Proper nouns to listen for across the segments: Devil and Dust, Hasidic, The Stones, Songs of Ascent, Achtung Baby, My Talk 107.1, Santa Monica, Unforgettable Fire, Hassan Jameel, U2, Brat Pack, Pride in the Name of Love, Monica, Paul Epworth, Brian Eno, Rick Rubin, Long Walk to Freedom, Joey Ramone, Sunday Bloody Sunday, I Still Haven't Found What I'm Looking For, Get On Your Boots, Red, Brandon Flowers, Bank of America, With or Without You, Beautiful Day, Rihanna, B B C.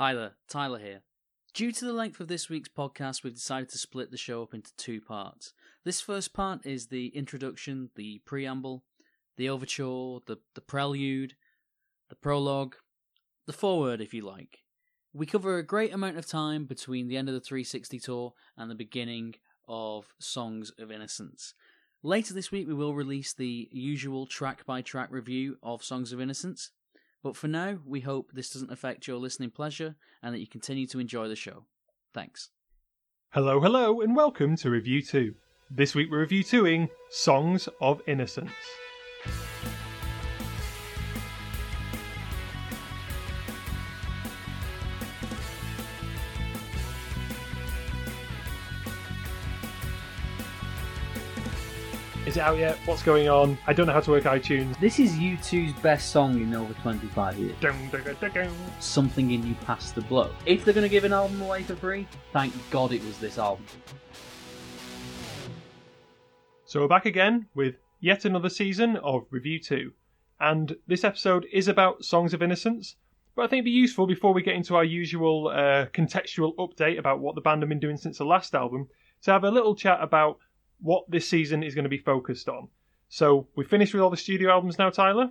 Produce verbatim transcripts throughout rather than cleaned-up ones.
Hi there, Tyler here. Due to the length of this week's podcast, we've decided to split the show up into two parts. This first part is the introduction, the preamble, the overture, the, the prelude, the prologue, the foreword if you like. We cover a great amount of time between the end of the three sixty tour and the beginning of Songs of Innocence. Later this week we will release the usual track-by-track review of Songs of Innocence. But for now, we hope this doesn't affect your listening pleasure and that you continue to enjoy the show. Thanks. Hello, hello, and welcome to RevU two. This week we're RevU two-ing Songs of Innocence. Is it out yet? What's going on? I don't know how to work iTunes. This is U two's best song in over twenty-five years. Dun, dun, dun, dun, dun. Something in You Passed the Blow. If they're going to give an album away for free, thank God it was this album. So we're back again with yet another season of RevU two. And this episode is about Songs of Innocence. But I think it'd be useful, before we get into our usual uh, contextual update about what the band have been doing since the last album, to have a little chat about what this season is going to be focused on. So we're finished with all the studio albums now, Tyler?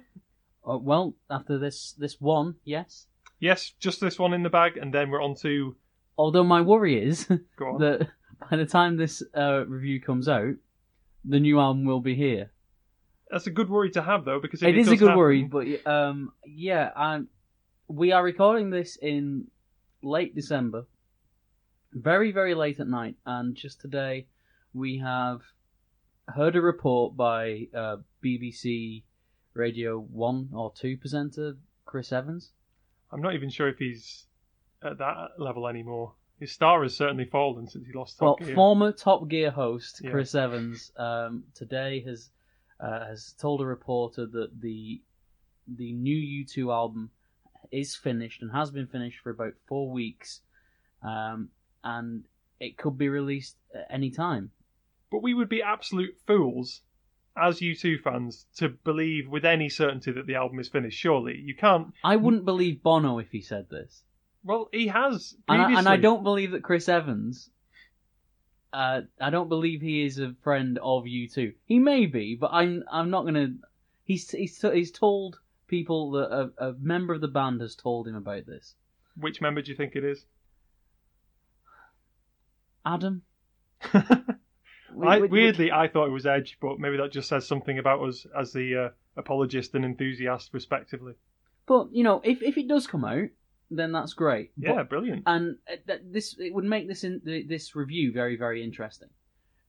Uh, well, after this this one, yes. Yes, just this one in the bag, and then we're on to... Although my worry is that by the time this uh, review comes out, the new album will be here. That's a good worry to have, though, because it, it is a good happen... worry, but um, yeah, I'm... we are recording this in late December, very, very late at night, and just today... we have heard a report by uh, B B C Radio one or two presenter Chris Evans. I'm not even sure if he's at that level anymore. His star has certainly fallen since he lost Top well, Gear. Former Top Gear host Chris yeah. Evans um, today has uh, has told a reporter that the the new U two album is finished and has been finished for about four weeks, um, and it could be released at any time. But we would be absolute fools, as U two fans, to believe with any certainty that the album is finished, surely. You can't... I wouldn't believe Bono if he said this. Well, he has previously. And I, and I don't believe that Chris Evans... Uh, I don't believe he is a friend of U two. He may be, but I'm I'm not going to... He's, he's he's told people that a, a member of the band has told him about this. Which member do you think it is? Adam? I, weirdly, I thought it was Edge, but maybe that just says something about us as the uh, apologist and enthusiast, respectively. But, you know, if, if it does come out, then that's great. Yeah, but, brilliant. And this it would make this in, this review very, very interesting,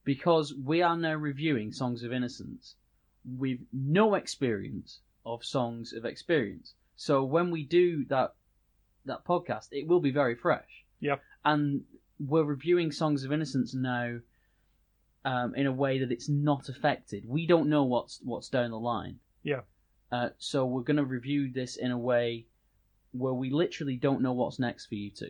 because we are now reviewing Songs of Innocence with no experience of Songs of Experience. So when we do that that podcast, it will be very fresh. Yeah. And... we're reviewing Songs of Innocence now um, in a way that it's not affected. We don't know what's what's down the line. Yeah. Uh, so we're going to review this in a way where we literally don't know what's next for U two.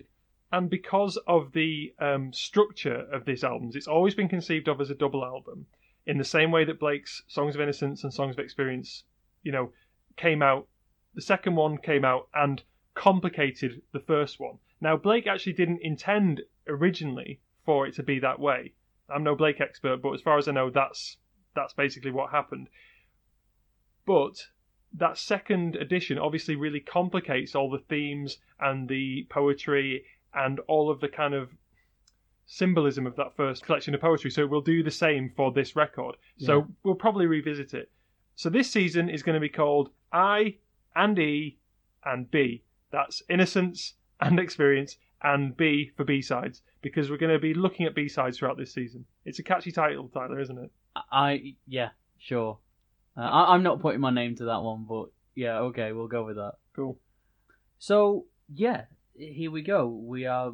And because of the um, structure of these albums, it's always been conceived of as a double album, in the same way that Blake's Songs of Innocence and Songs of Experience, you know, came out. The second one came out and complicated the first one. Now, Blake actually didn't intend originally for it to be that way. I'm no Blake expert, but as far as I know, that's that's basically what happened. But that second edition obviously really complicates all the themes and the poetry and all of the kind of symbolism of that first collection of poetry. So we'll do the same for this record. Yeah. So we'll probably revisit it. So this season is going to be called I and E and B. That's Innocence and Experience, and B for B-sides, because we're going to be looking at B-sides throughout this season. It's a catchy title, Tyler, isn't it? I Yeah, sure. Uh, I, I'm not putting my name to that one, but yeah, okay, we'll go with that. Cool. So, yeah, here we go. We are,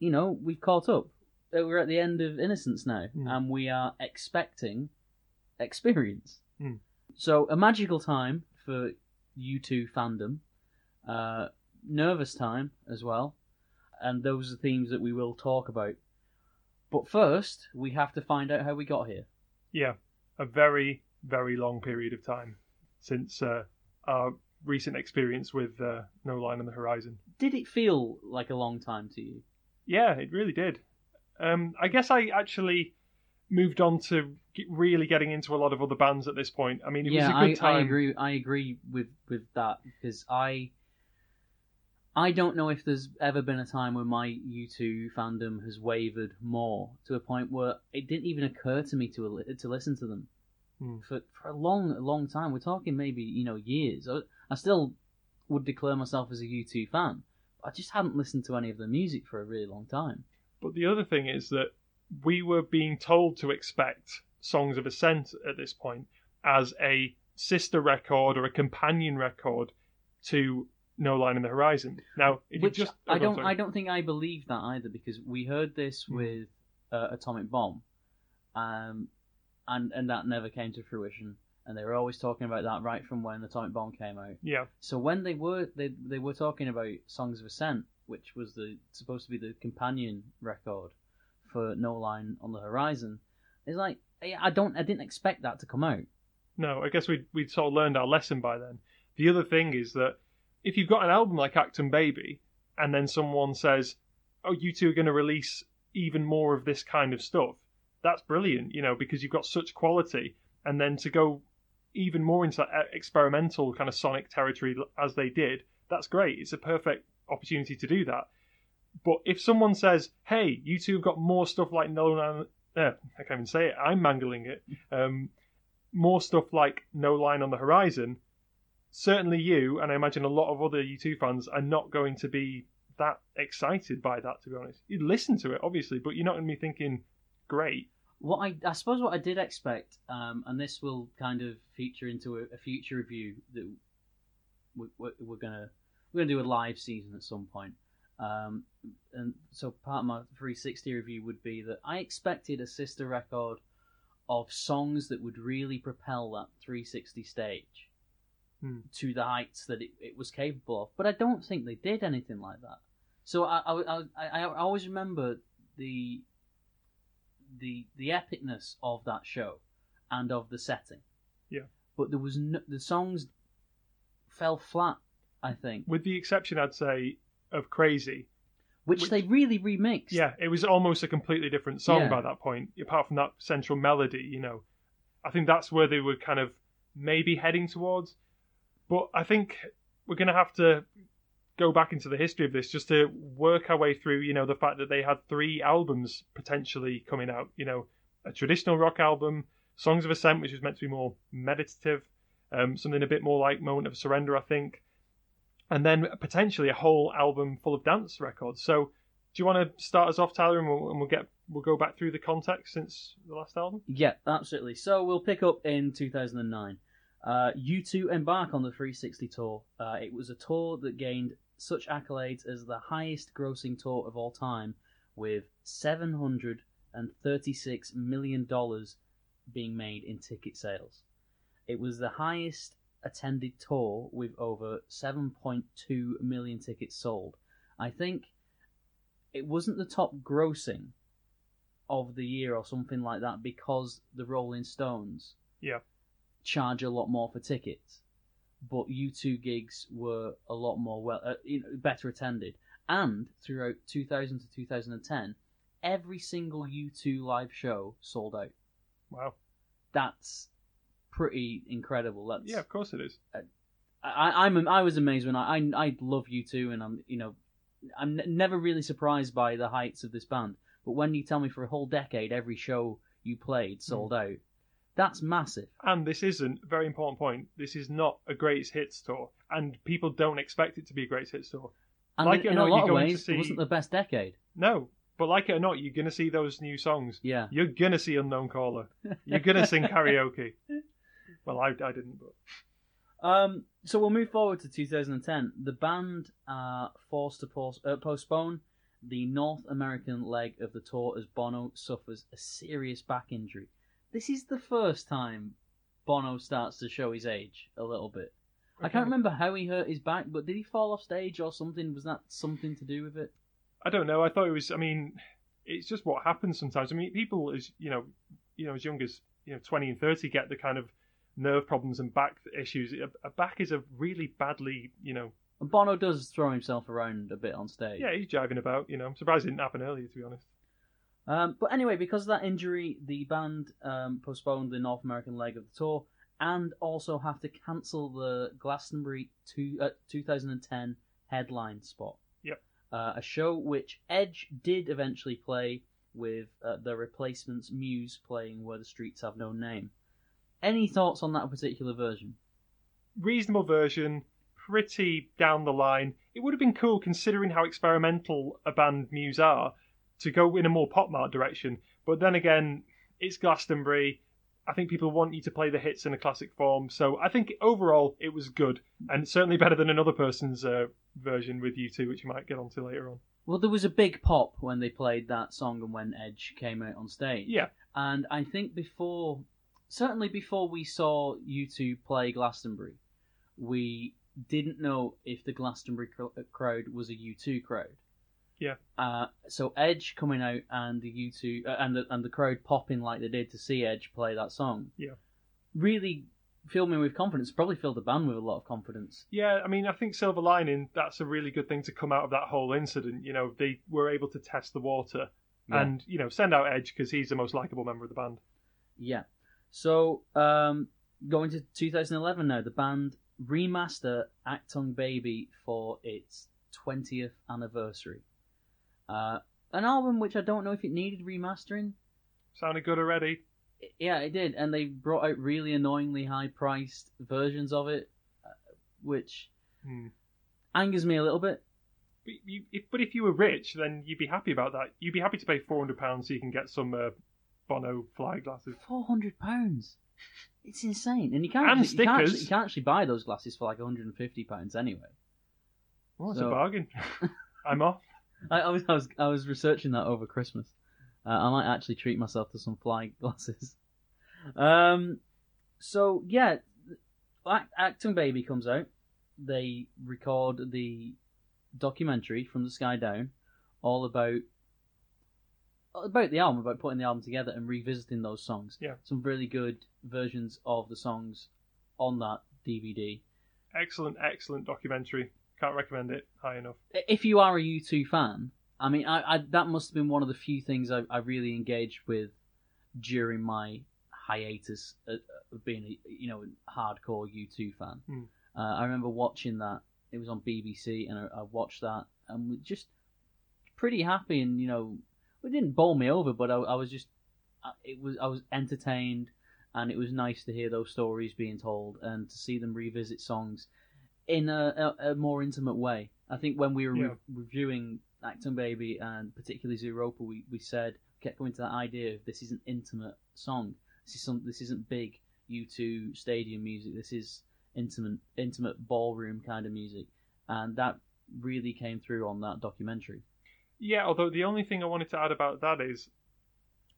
you know, we've caught up. We're at the end of Innocence now, mm. and we are expecting Experience. Mm. So, a magical time for U two fandom. Uh, nervous time as well. And those are themes that we will talk about. But first, we have to find out how we got here. Yeah, a very, very long period of time since uh, our recent experience with uh, No Line on the Horizon. Did it feel like a long time to you? Yeah, it really did. Um, I guess I actually moved on to get really getting into a lot of other bands at this point. I mean, it yeah, was a good I, time. I agree. I agree with, with that because I I don't know if there's ever been a time where my U two fandom has wavered more to a point where it didn't even occur to me to to listen to them mm. for for a long long time. We're talking maybe you know years. I, I still would declare myself as a U two fan. I just hadn't listened to any of their music for a really long time. But the other thing is that we were being told to expect Songs of Ascent at this point as a sister record or a companion record to No Line on the Horizon. Now, it Which just I don't, I don't think I believe that either, because we heard this mm. with uh, Atomic Bomb, um, and and that never came to fruition. And they were always talking about that right from when Atomic Bomb came out. Yeah. So when they were they they were talking about Songs of Ascent, which was the supposed to be the companion record for No Line on the Horizon, it's like I don't I didn't expect that to come out. No, I guess we we'd sort of learned our lesson by then. The other thing is that if you've got an album like Achtung Baby, and then someone says, "Oh, you two are going to release even more of this kind of stuff," that's brilliant, you know, because you've got such quality, and then to go even more into that experimental kind of sonic territory as they did, that's great. It's a perfect opportunity to do that. But if someone says, "Hey, you two have got more stuff like No Line," uh, I can't even say it. I'm mangling it. Um, more stuff like No Line on the Horizon. Certainly, you and I imagine a lot of other U two fans are not going to be that excited by that. To be honest, you listen to it obviously, but you're not going to be thinking, "Great." What I, I suppose what I did expect, um, and this will kind of feature into a, a future review that we, we're, we're gonna we're gonna do a live season at some point, um, and so part of my three sixty review would be that I expected a sister record of songs that would really propel that three sixty stage mm. to the heights that it, it was capable of, but I don't think they did anything like that. So I I I, I always remember the. the the epicness of that show and of the setting, yeah, but there was no, the songs fell flat, I think, with the exception I'd say of Crazy, which, which they really remixed. Yeah, it was almost a completely different song yeah. by that point, apart from that central melody, you know. I think that's where they were kind of maybe heading towards, but I think we're going to have to go back into the history of this just to work our way through, you know, the fact that they had three albums potentially coming out, you know, a traditional rock album, Songs of Ascent, which was meant to be more meditative, um, something a bit more like Moment of Surrender, I think, and then potentially a whole album full of dance records. So do you want to start us off, Tyler, and we'll, and we'll get we'll go back through the context since the last album? Yeah, absolutely. So we'll pick up in two thousand nine. Uh, U two embark on the three sixty tour. Uh, it was a tour that gained such accolades as the highest grossing tour of all time, with seven hundred thirty-six million dollars being made in ticket sales. It was the highest attended tour, with over seven point two million tickets sold. I think it wasn't the top grossing of the year or something like that, because the Rolling Stones yeah. charge a lot more for tickets. But U two gigs were a lot more well, uh, you know, better attended. And throughout two thousand to two thousand ten, every single U two live show sold out. Wow, that's pretty incredible. That's yeah, of course it is. Uh, I, I'm I was amazed when I, I I love U two, and I'm you know I'm n- never really surprised by the heights of this band. But when you tell me for a whole decade every show you played sold mm. out. That's massive. And this isn't, very important point, this is not a greatest hits tour. And people don't expect it to be a greatest hits tour. And like in, it or not, in a lot of ways, see... it wasn't the best decade. No, but like it or not, you're going to see those new songs. Yeah. You're going to see Unknown Caller. You're going to sing karaoke. Well, I, I didn't, but... Um, so we'll move forward to two thousand ten. The band are forced to post- uh, postpone the North American leg of the tour as Bono suffers a serious back injury. This is the first time Bono starts to show his age a little bit. Okay. I can't remember how he hurt his back, but did he fall off stage or something? Was that something to do with it? I don't know. I thought it was. I mean, it's just what happens sometimes. I mean, people as you know, you know, as young as you know, twenty and thirty, get the kind of nerve problems and back issues. A back is a really badly, you know... And Bono does throw himself around a bit on stage. Yeah, he's jiving about, you know. I'm surprised it didn't happen earlier, to be honest. Um, but anyway, because of that injury, the band um, postponed the North American leg of the tour and also have to cancel the Glastonbury two, uh, two thousand ten headline spot. Yep. Uh, a show which Edge did eventually play with uh, the replacements Muse playing Where the Streets Have No Name. Any thoughts on that particular version? Reasonable version, pretty down the line. It would have been cool, considering how experimental a band Muse are, to go in a more pop mart direction. But then again, it's Glastonbury. I think people want you to play the hits in a classic form. So I think overall it was good, and certainly better than another person's uh, version with U two, which you might get onto later on. Well, there was a big pop when they played that song and when Edge came out on stage. Yeah. And I think before, certainly before we saw U two play Glastonbury, we didn't know if the Glastonbury crowd was a U two crowd. Yeah. Uh, so Edge coming out and the U two uh, and the and the crowd popping like they did to see Edge play that song. Yeah. Really filled me with confidence. Probably filled the band with a lot of confidence. Yeah, I mean, I think silver lining, that's a really good thing to come out of that whole incident. You know, they were able to test the water yeah. and, you know, send out Edge because he's the most likable member of the band. Yeah. So um, going to two thousand eleven now, the band remaster Achtung Baby for its twentieth anniversary. Uh, an album which I don't know if it needed remastering. Sounded good already. Yeah, it did, and they brought out really annoyingly high-priced versions of it, uh, which hmm. angers me a little bit. But, you, if, but if you were rich, then you'd be happy about that. You'd be happy to pay four hundred pounds so you can get some uh, Bono fly glasses. four hundred pounds? It's insane. And you can't, and actually, stickers. You, can't actually, you can't actually buy those glasses for like one hundred fifty pounds anyway. Well, that's so... a bargain. I'm off. I, I was I was I was researching that over Christmas. Uh, I might actually treat myself to some flying glasses. Um, so yeah, Achtung Baby comes out. They record the documentary From the Sky Down, all about about the album, about putting the album together and revisiting those songs. Yeah, some really good versions of the songs on that D V D. Excellent, excellent documentary. Can't recommend it high enough. If you are a U two fan, I mean, I, I that must have been one of the few things I, I really engaged with during my hiatus of being, a, you know, a hardcore U two fan. Mm. Uh, I remember watching that. It was on B B C, and I, I watched that, and was just pretty happy. And you know, it didn't bowl me over, but I, I was just, it was I was entertained, and it was nice to hear those stories being told and to see them revisit songs in a, a, a more intimate way. I think when we were yeah. re- reviewing Achtung Baby and particularly Zooropa, we, we said, kept going to that idea of this is an intimate song. This is some, this isn't big U two stadium music. This is intimate, intimate ballroom kind of music, and that really came through on that documentary. Yeah, although the only thing I wanted to add about that is,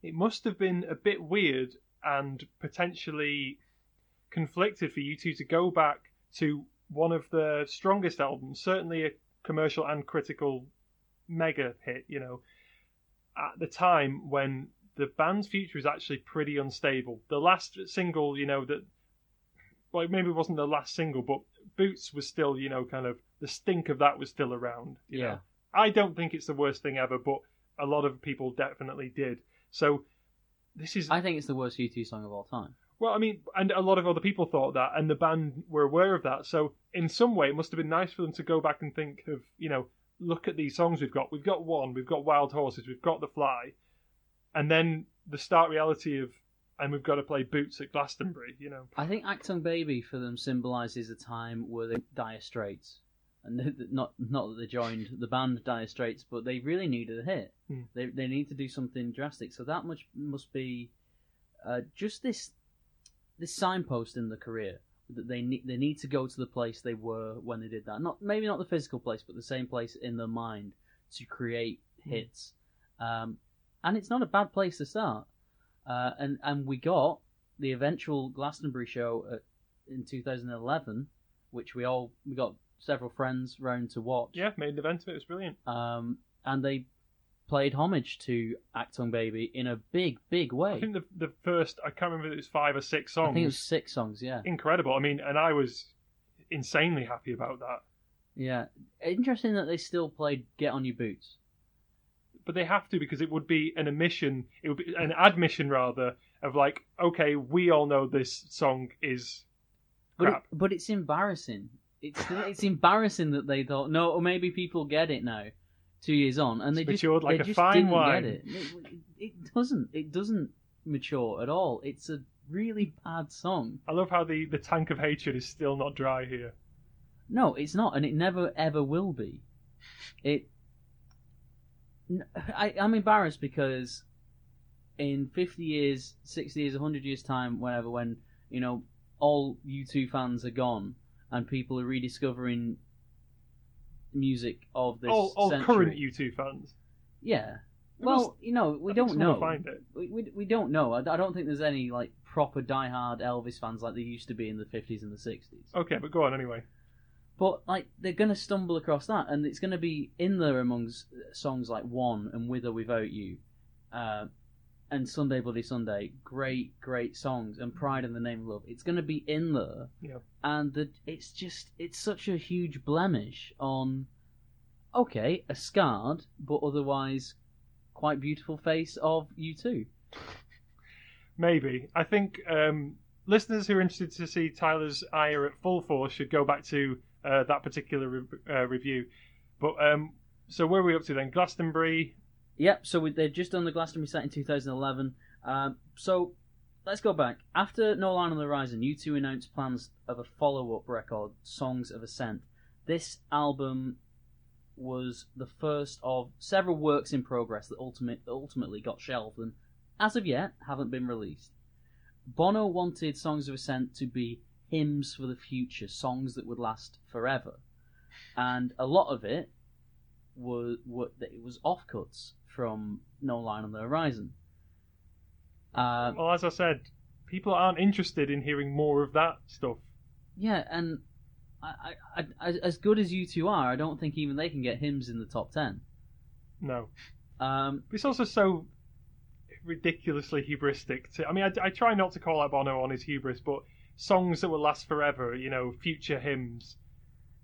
it must have been a bit weird and potentially conflicted for U two to go back to one of the strongest albums, certainly a commercial and critical mega hit, you know, at the time when the band's future is actually pretty unstable. The last single, you know, that, well, maybe it wasn't the last single, but Boots was still, you know, kind of, the stink of that was still around. You yeah. know? I don't think it's the worst thing ever, but a lot of people definitely did. So this is... I think it's the worst U two song of all time. Well, I mean, and a lot of other people thought that, and the band were aware of that. So in some way, it must have been nice for them to go back and think of, you know, look at these songs we've got. We've got One, we've got Wild Horses, we've got The Fly, and then the stark reality of, and we've got to play Boots at Glastonbury, you know. I think Achtung Baby for them symbolises a time where they Dire Straits. And not not that they joined the band Dire Straits, but they really needed a hit. Mm. They they need to do something drastic. So that much must be uh, just this... this signpost in the career that they need they need to go to the place they were when they did that. Not maybe not the physical place, but the same place in their mind to create hits. Mm. Um, and it's not a bad place to start. Uh, and and we got the eventual Glastonbury show at, in two thousand eleven, which we all we got several friends round to watch. Yeah, made an event of it. It was brilliant. Um, and they played homage to Achtung Baby in a big, big way. I think the the first, I can't remember if it was five or six songs. I think it was six songs, yeah. Incredible. I mean, and I was insanely happy about that. Yeah. Interesting that they still played Get On Your Boots. But they have to, because it would be an admission, it would be an admission rather, of like, okay, we all know this song is crap. But, it, but it's embarrassing. It's it's embarrassing that they thought, no, or maybe people get it now, two years on, and it's they matured just, like they a just fine didn't wine. Get it. it. It doesn't, it doesn't mature at all. It's a really bad song. I love how the, the tank of hatred is still not dry here. No, it's not, and it never ever will be. It. I, I'm embarrassed because in fifty years, sixty years, one hundred years time, whenever, when, you know, all U two fans are gone and people are rediscovering music of this all, all century. All current U two fans. Yeah. It well, must, you know, we don't know. Find it. We, we, we don't know. I, I don't think there's any, like, proper diehard Elvis fans like there used to be in the fifties and the sixties. Okay, but go on anyway. But, like, they're going to stumble across that, and it's going to be in there amongst songs like One and With or Without You, uh, and Sunday Bloody Sunday, great, great songs, and Pride in the Name of Love. It's going to be in there, yeah. And the, it's just, it's such a huge blemish on, okay, a scarred, but otherwise quite beautiful face of U two. Maybe. I think um, listeners who are interested to see Tyler's ire at full force should go back to... Uh, that particular re- uh, review. But um, so where are we up to then? Glastonbury? Yep, so we, they've just done the Glastonbury set in two thousand eleven. Um, so let's go back. After No Line on the Horizon, U two announced plans of a follow-up record, Songs of Ascent. This album was the first of several works in progress that ultimate, ultimately got shelved and, as of yet, haven't been released. Bono wanted Songs of Ascent to be hymns for the future, songs that would last forever, and a lot of it was what it was offcuts from No Line on the Horizon. Uh, well, as I said, people aren't interested in hearing more of that stuff. Yeah, and I, I, I, as good as U two are, I don't think even they can get hymns in the top ten. No, um, but it's also so ridiculously hubristic. To, I mean, I, I try not to call out Bono on his hubris, but. Songs that will last forever, you know, future hymns.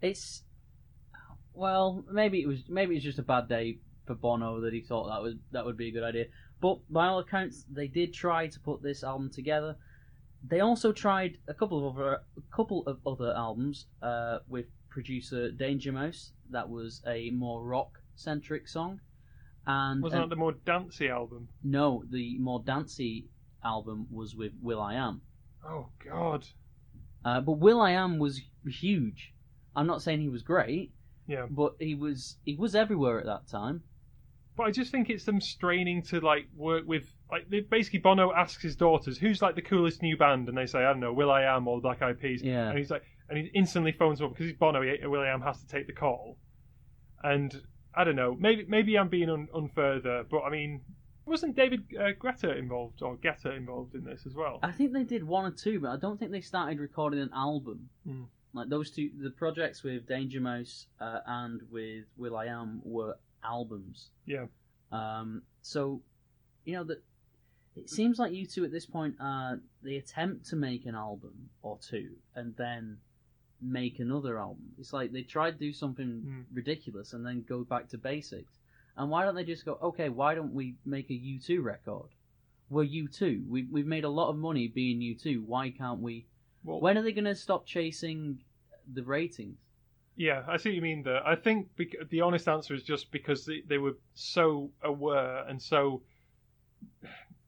It's well, maybe it was maybe it's just a bad day for Bono that he thought that was that would be a good idea. But by all accounts, they did try to put this album together. They also tried a couple of other a couple of other albums uh, with producer Danger Mouse. That was a more rock centric song, and wasn't that the more dancey album? No, the more dancey album was with Will I Am. Oh, God. Uh, but Will I Am was huge. I'm not saying he was great, yeah, but he was he was everywhere at that time. But I just think it's them straining to, like, work with... like basically, Bono asks his daughters, who's, like, the coolest new band? And they say, I don't know, Will I Am or Black Eyed Peas. Yeah. And he's like, and he instantly phones up, because he's Bono, he, Will I Am has to take the call. And, I don't know, maybe maybe I'm being un, unfair there, but, I mean... Wasn't David uh, Guetta involved or Guetta involved in this as well? I think they did one or two, but I don't think they started recording an album. Mm. Like those two, the projects with Danger Mouse uh, and with Will I Am were albums. Yeah. Um. So, you know that it seems like you two at this point are uh, they attempt to make an album or two and then make another album. It's like they try to do something mm. ridiculous and then go back to basics. And why don't they just go, okay, why don't we make a U two record? We're U two. We've, we've made a lot of money being U two. Why can't we... Well, when are they going to stop chasing the ratings? Yeah, I see what you mean there. I think bec- the honest answer is just because they, they were so aware and so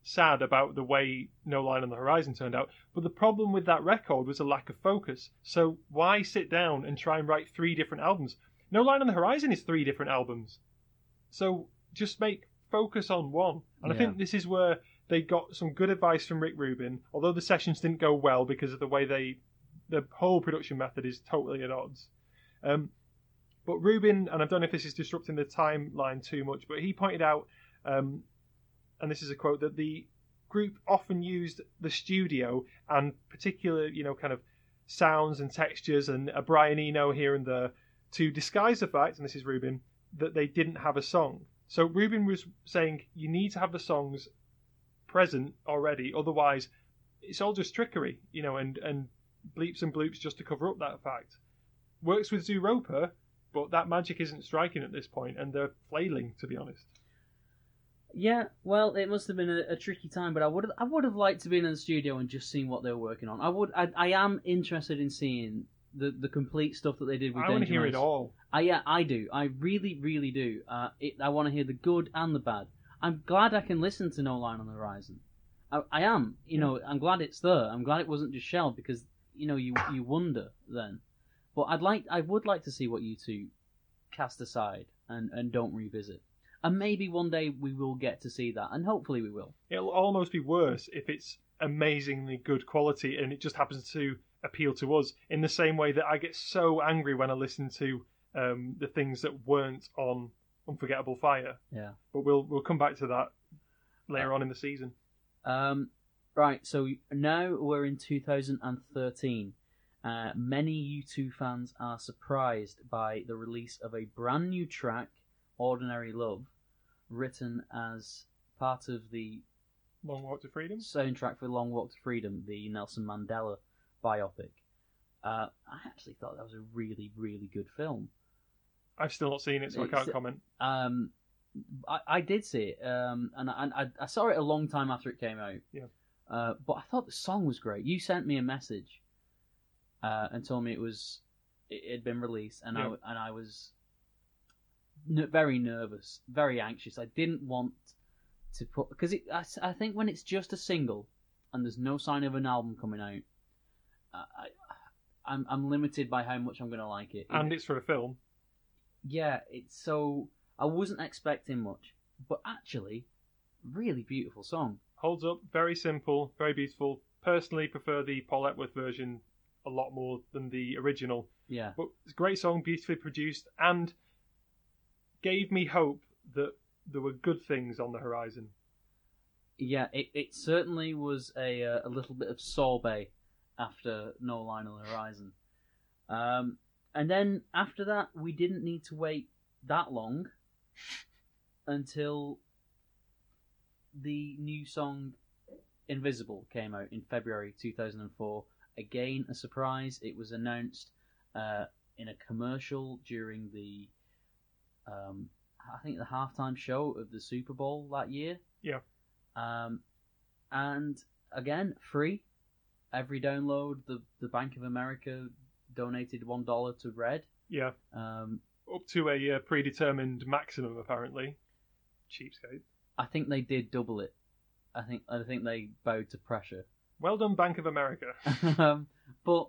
sad about the way No Line on the Horizon turned out. But the problem with that record was a lack of focus. So why sit down and try and write three different albums? No Line on the Horizon is three different albums. So just make focus on one. And yeah. I think this is where they got some good advice from Rick Rubin, although the sessions didn't go well because of the way they, the whole production method is totally at odds. Um, but Rubin, and I don't know if this is disrupting the timeline too much, but he pointed out, um, and this is a quote, that the group often used the studio and particular, you know, kind of sounds and textures and a Brian Eno here and there to disguise the fact, and this is Rubin, that they didn't have a song. So Ruben was saying you need to have the songs present already, otherwise it's all just trickery, you know, and, and bleeps and bloops just to cover up that fact. Works with Zooropa, but that magic isn't striking at this point, and they're flailing, to be honest. Yeah, well, it must have been a, a tricky time, but I would have, I would have liked to be in the studio and just seen what they were working on. I would, I, I am interested in seeing the, the complete stuff that they did with Danger Mouse. I want to hear it all. I, yeah, I do. I really, really do. Uh, it, I want to hear the good and the bad. I'm glad I can listen to No Line on the Horizon. I, I am. You know, I'm glad it's there. I'm glad it wasn't just shelled, because, you know, you you wonder then. But I'd like, I would like to see what you two cast aside and, and don't revisit. And maybe one day we will get to see that, and hopefully we will. It'll almost be worse if it's amazingly good quality and it just happens to appeal to us, in the same way that I get so angry when I listen to um, the things that weren't on Unforgettable Fire. Yeah. But we'll we'll come back to that later yeah. on in the season. Um, right, so now we're in two thousand thirteen. Uh, many U two fans are surprised by the release of a brand new track, Ordinary Love, written as part of the Long Walk to Freedom soundtrack for Long Walk to Freedom, the Nelson Mandela biopic. Uh, I actually thought that was a really, really good film. I've still not seen it, so it's, I can't comment. Um, I, I did see it, um, and I, I saw it a long time after it came out. Yeah. Uh, but I thought the song was great. You sent me a message uh, and told me it was it had been released, and yeah. I and I was. Very nervous, very anxious. I didn't want to put... Because I, I think when it's just a single and there's no sign of an album coming out, I, I, I'm I'm limited by how much I'm going to like it. And it's for a film. Yeah, it's so... I wasn't expecting much. But actually, really beautiful song. Holds up, very simple, very beautiful. Personally prefer the Paul Epworth version a lot more than the original. Yeah. But it's a great song, beautifully produced, and... gave me hope that there were good things on the horizon. Yeah, it, it certainly was a uh, a little bit of sorbet after No Line on the Horizon. Um, and then after that, we didn't need to wait that long until the new song Invisible came out in February two thousand four. Again, a surprise. It was announced uh, in a commercial during the... Um, I think the halftime show of the Super Bowl that year. Yeah. Um, and again, free. Every download, the the Bank of America donated one dollar to Red. Yeah. Um, up to a uh, predetermined maximum, apparently. Cheapskate. I think they did double it. I think I think they bowed to pressure. Well done, Bank of America. um, but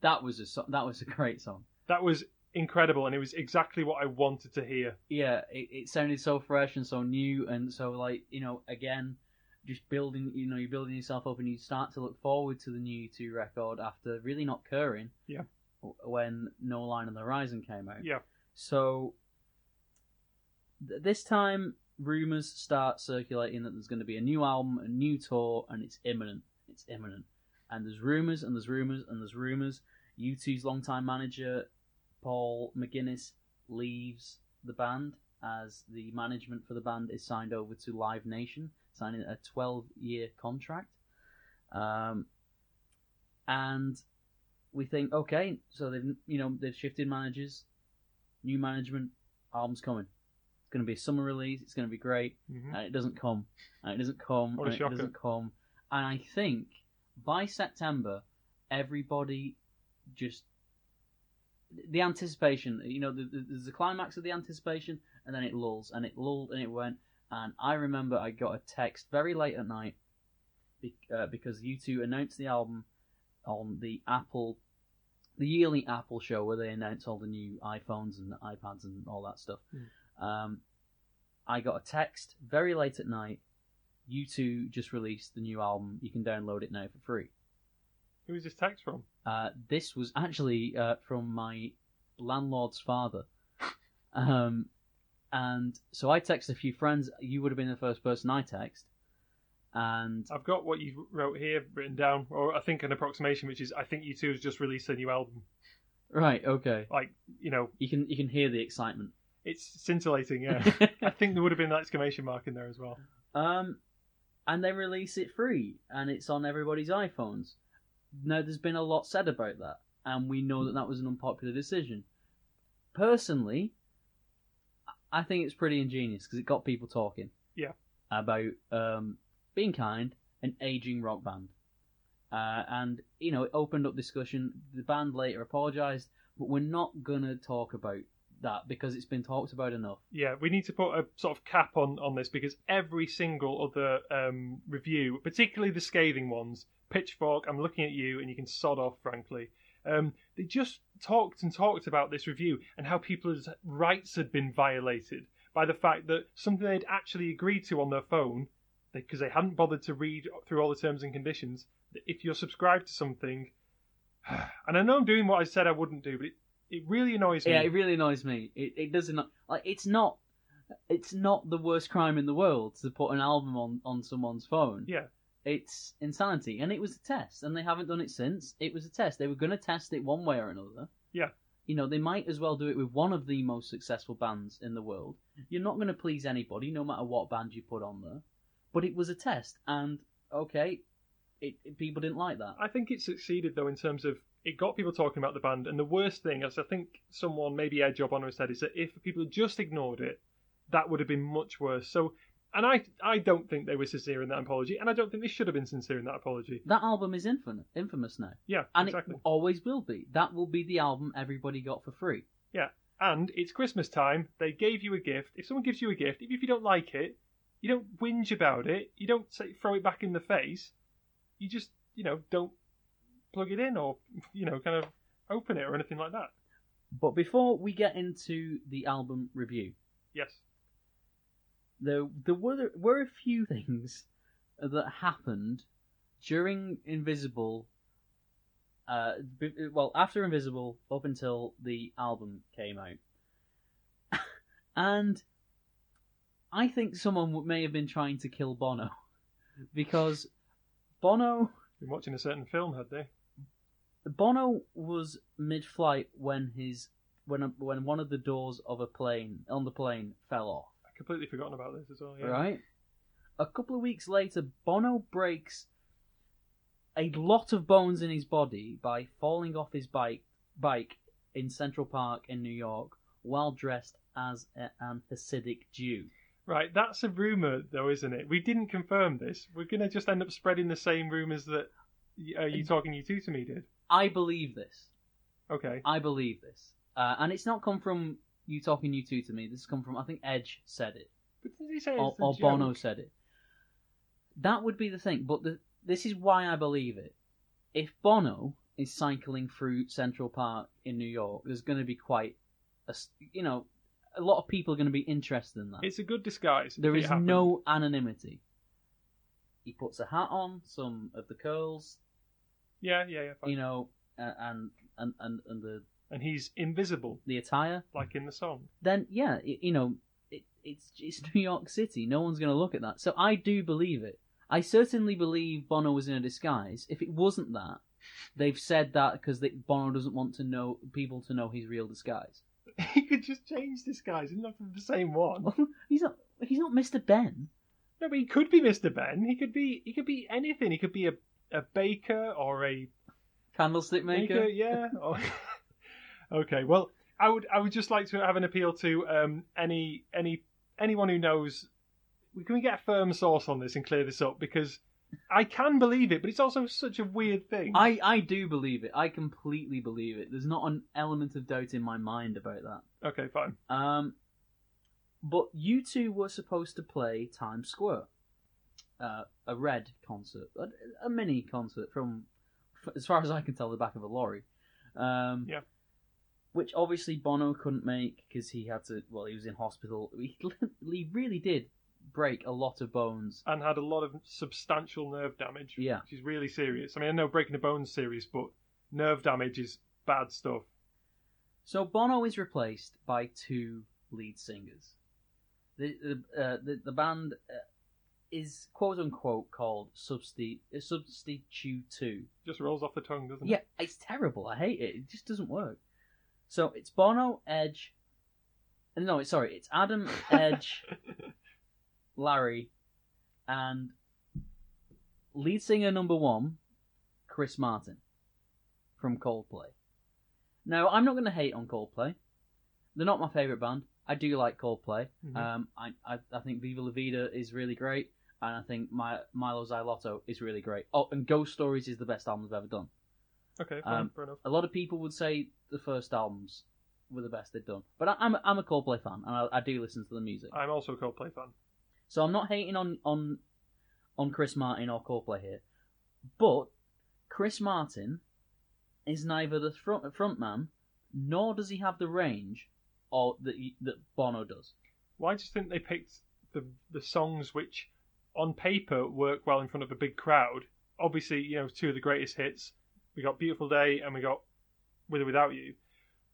that was a so- that was a great song. That was. Incredible, and it was exactly what I wanted to hear. Yeah, it, it sounded so fresh and so new, and so, like, you know, again, just building, you know, you're building yourself up, and you start to look forward to the new U two record after really not caring. Yeah. When No Line on the Horizon came out. Yeah. So th- this time, rumours start circulating that there's going to be a new album, a new tour, and it's imminent. It's imminent. And there's rumours, and there's rumours, and there's rumours. U two's longtime manager... Paul McGuinness leaves the band as the management for the band is signed over to Live Nation, signing a twelve-year contract. Um, and we think, okay, so they've you know they've shifted managers, new management, album's coming. It's going to be a summer release. It's going to be great, mm-hmm. and it doesn't come, and it doesn't come, and shocker. It doesn't come. And I think by September, everybody just. The anticipation, you know, the, the, there's the climax of the anticipation, and then it lulls, and it lulled, and it went. And I remember I got a text very late at night be, uh, because U two announced the album on the Apple, the yearly Apple show where they announce all the new iPhones and iPads and all that stuff. Mm. Um, I got a text very late at night. U two just released the new album. You can download it now for free. Who was this text from? Uh, this was actually uh, from my landlord's father. Um, and so I texted a few friends. You would have been the first person I text. And I've got what you wrote here written down, or I think an approximation, which is I think U two has just released a new album. Right, okay. Like, you know... You can you can hear the excitement. It's scintillating, yeah. I think there would have been an exclamation mark in there as well. Um, and they release it free, and it's on everybody's iPhones. Now, there's been a lot said about that, and we know that that was an unpopular decision. Personally, I think it's pretty ingenious, because it got people talking. Yeah. About um, being kind, an aging rock band. Uh, and, you know, it opened up discussion. The band later apologised, but we're not going to talk about that because it's been talked about enough. Yeah, we need to put a sort of cap on, on this, because every single other um, review, particularly the scathing ones, Pitchfork, I'm looking at you, and you can sod off, frankly. Um, they just talked and talked about this review and how people's rights had been violated by the fact that something they'd actually agreed to on their phone, because they, they hadn't bothered to read through all the terms and conditions, that if you're subscribed to something, and I know I'm doing what I said I wouldn't do, but it, it really annoys me. Yeah, it really annoys me. It it doesn't like it's not it's not the worst crime in the world to put an album on, on someone's phone. Yeah. It's insanity, and it was a test, and they haven't done it since. It was a test. They were going to test it one way or another. Yeah. You know, they might as well do it with one of the most successful bands in the world. You're not going to please anybody, no matter what band you put on there. But it was a test, and okay, it, it, people didn't like that. I think it succeeded, though, in terms of it got people talking about the band, and the worst thing, as I think someone, maybe Edge or Bono said, is that if people had just ignored it, that would have been much worse. So... And I I don't think they were sincere in that apology, and I don't think they should have been sincere in that apology. That album is infamous, infamous now. Yeah, and exactly. It always will be. That will be the album everybody got for free. Yeah, and it's Christmas time. They gave you a gift. If someone gives you a gift, even if you don't like it, you don't whinge about it. You don't say, throw it back in the face. You just, you know, don't plug it in or, you know, kind of open it or anything like that. But before we get into the album review... Yes. There, there were were a few things that happened during Invisible, uh, well, after Invisible, up until the album came out. And I think someone may have been trying to kill Bono, because Bono... Been watching a certain film, had they? Bono was mid-flight when his when a, when one of the doors of a plane, on the plane, fell off. Completely forgotten about this as well, yeah. Right. A couple of weeks later, Bono breaks a lot of bones in his body by falling off his bike bike in Central Park in New York while dressed as a, an Hasidic Jew. Right, that's a rumour, though, isn't it? We didn't confirm this. We're going to just end up spreading the same rumours that uh, you talking U two to me did. I believe this. Okay. I believe this. Uh, and it's not come from... You talking you two to me. This has come from, I think Edge said it. But did he say Or, or Bono said it. That would be the thing. But the, this is why I believe it. If Bono is cycling through Central Park in New York, there's going to be quite, a, you know, a lot of people are going to be interested in that. It's a good disguise. There is no anonymity. He puts a hat on, some of the curls. Yeah, yeah, yeah. Fine. You know, and and and, and the... And he's invisible. The attire, like in the song. Then, yeah, it, you know, it, it's it's New York City. No one's going to look at that. So I do believe it. I certainly believe Bono was in a disguise. If it wasn't that, they've said that because they, Bono doesn't want to know people to know his real disguise. He could just change disguise and not the same one. Well, he's not. He's not Mister Ben. No, but he could be Mister Ben. He could be. He could be anything. He could be a a baker or a candlestick maker. maker yeah. Or... Okay, well, I would I would just like to have an appeal to um, any any anyone who knows. Can we get a firm source on this and clear this up? Because I can believe it, but it's also such a weird thing. I, I do believe it. I completely believe it. There's not an element of doubt in my mind about that. Okay, fine. Um, but U two were supposed to play Times Square, uh, a Red concert, a, a mini concert from, as far as I can tell, the back of a lorry. Um, yeah. Which obviously Bono couldn't make because he had to. Well, he was in hospital. He, he really did break a lot of bones and had a lot of substantial nerve damage. Yeah, which is really serious. I mean, I know breaking a bone's serious, but nerve damage is bad stuff. So Bono is replaced by two lead singers. The the uh, the, the band uh, is quote unquote called substi- Substitute two. Just rolls off the tongue, doesn't it? Yeah, it's terrible. I hate it. It just doesn't work. So it's Bono, Edge, No, sorry, it's Adam, Edge, Larry, and lead singer number one, Chris Martin, from Coldplay. Now, I'm not going to hate on Coldplay. They're not my favourite band. I do like Coldplay. Mm-hmm. Um, I, I I think Viva La Vida is really great, and I think My, Milo Xylotto is really great. Oh, and Ghost Stories is the best album they've ever done. Okay, fair, um, fair enough. A lot of people would say the first albums were the best they've done. But I, I'm I'm a Coldplay fan, and I, I do listen to the music. I'm also a Coldplay fan. So I'm not hating on, on, on Chris Martin or Coldplay here. But Chris Martin is neither the front front man, nor does he have the range or that that Bono does. Why do you think they picked the the songs which, on paper, work well in front of a big crowd? Obviously, you know, two of the greatest hits. We got Beautiful Day and we got With or Without You.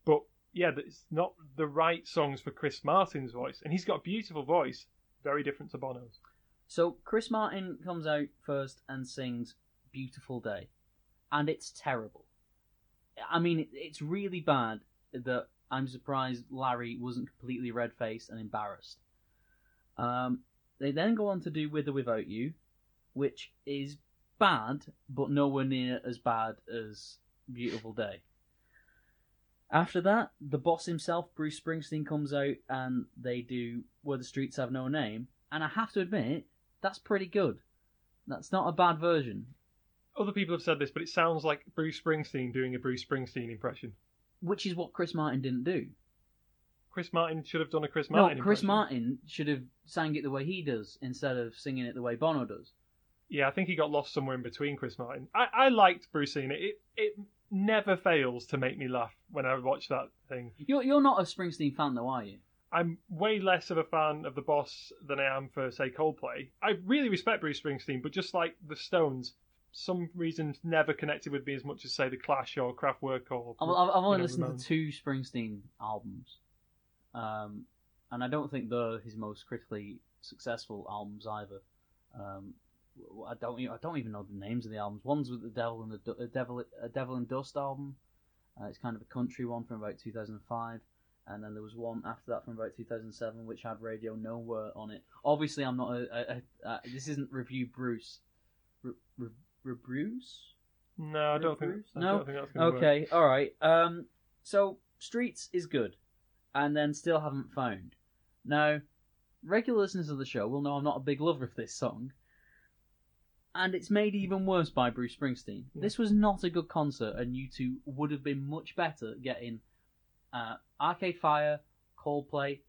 But yeah, it's not the right songs for Chris Martin's voice. And he's got a beautiful voice, very different to Bono's. So Chris Martin comes out first and sings Beautiful Day. And it's terrible. I mean, it's really bad that I'm surprised Larry wasn't completely red-faced and embarrassed. Um, they then go on to do With or Without You, which is bad, but nowhere near as bad as Beautiful Day. After that, the boss himself, Bruce Springsteen, comes out and they do Where the Streets Have No Name. And I have to admit, that's pretty good. That's not a bad version. Other people have said this, but it sounds like Bruce Springsteen doing a Bruce Springsteen impression. Which is what Chris Martin didn't do. Chris Martin should have done a Chris Martin impression. No, Chris Martin should have sang it the way he does instead of singing it the way Bono does. Yeah, I think he got lost somewhere in between, Chris Martin. I, I liked Bruce in it. It it never fails to make me laugh when I watch that thing. You're you're not a Springsteen fan, though, are you? I'm way less of a fan of The Boss than I am for, say, Coldplay. I really respect Bruce Springsteen, but just like the Stones, some reason never connected with me as much as, say, The Clash or Kraftwerk or... I've, I've only know, listened Ramones. To two Springsteen albums, um, and I don't think they're his most critically successful albums either. Um, I don't, I don't even know the names of the albums. One's with the Devil and the, the Devil, a Devil and Dust album. Uh, it's kind of a country one from about two thousand five, and then there was one after that from about two thousand seven which had Radio Nowhere on it. Obviously, I'm not a, a, a, a this isn't Review Bruce. Re, re, Bruce? No, I don't, think, I no? don't think that's going to okay, work. Okay, alright. Um, so, Streets is good, and then Still Haven't Found. Now, regular listeners of the show will know I'm not a big lover of this song, and it's made even worse by Bruce Springsteen. Yeah. This was not a good concert, and U two would have been much better getting uh, Arcade Fire, Coldplay,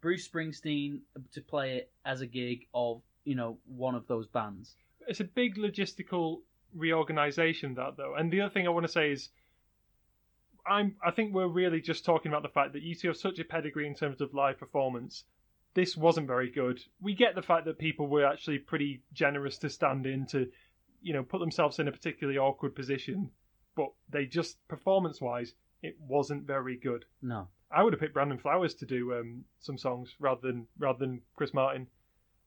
Bruce Springsteen to play it as a gig of, you know, one of those bands. It's a big logistical reorganisation, that, though. And the other thing I want to say is I'm, I think we're really just talking about the fact that U two have such a pedigree in terms of live performance. This wasn't very good. We get the fact that people were actually pretty generous to stand in to, you know, put themselves in a particularly awkward position. But they just, performance-wise, it wasn't very good. No. I would have picked Brandon Flowers to do um, some songs rather than rather than Chris Martin.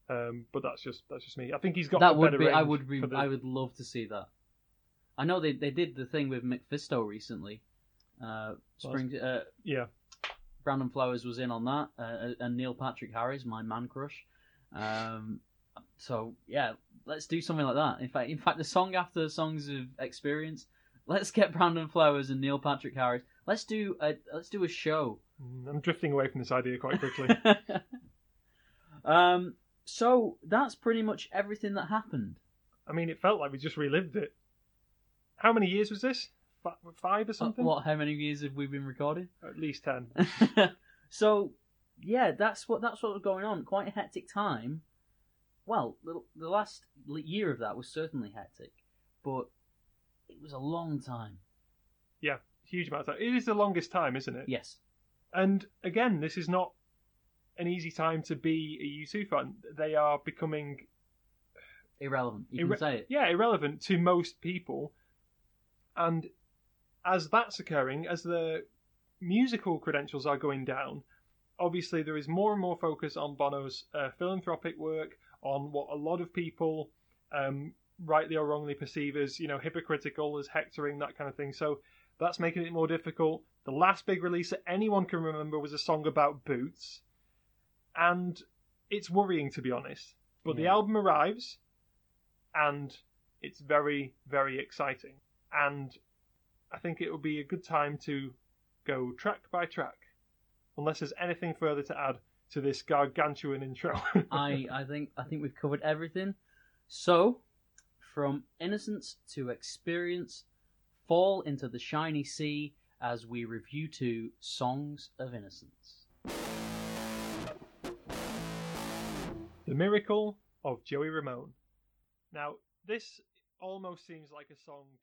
Um, but that's just that's just me. I think he's got that a would better be. Range I would be. The... I would love to see that. I know they, they did the thing with McFisto recently. Uh, Spring. Uh, yeah. Brandon Flowers was in on that, uh, and Neil Patrick Harris, my man crush. Um, so yeah, let's do something like that. In fact, in fact, the song after Songs of Experience, let's get Brandon Flowers and Neil Patrick Harris. Let's do a let's do a show. I'm drifting away from this idea quite quickly. um. So, that's pretty much everything that happened. I mean, it felt like we just relived it. How many years was this? F- five or something? Uh, what, how many years have we been recording? At least ten. So, yeah, that's what that's what was going on. Quite a hectic time. Well, the, the last year of that was certainly hectic, but it was a long time. Yeah, huge amount of time. It is the longest time, isn't it? Yes. And, again, this is not an easy time to be a U two fan. They are becoming irrelevant. You irre- can say it. Yeah, irrelevant to most people. And as that's occurring, as the musical credentials are going down, obviously there is more and more focus on Bono's uh, philanthropic work, on what a lot of people um, rightly or wrongly perceive as, you know, hypocritical, as hectoring, that kind of thing. So that's making it more difficult. The last big release that anyone can remember was a song about boots. And it's worrying, to be honest. But yeah. The album arrives, and it's very, very exciting. And I think it will be a good time to go track by track. Unless there's anything further to add to this gargantuan intro. I, I think I think we've covered everything. So, from Innocence to Experience, fall into the shiny sea as we review to Songs of Innocence. The Miracle of Joey Ramone. Now, this almost seems like a song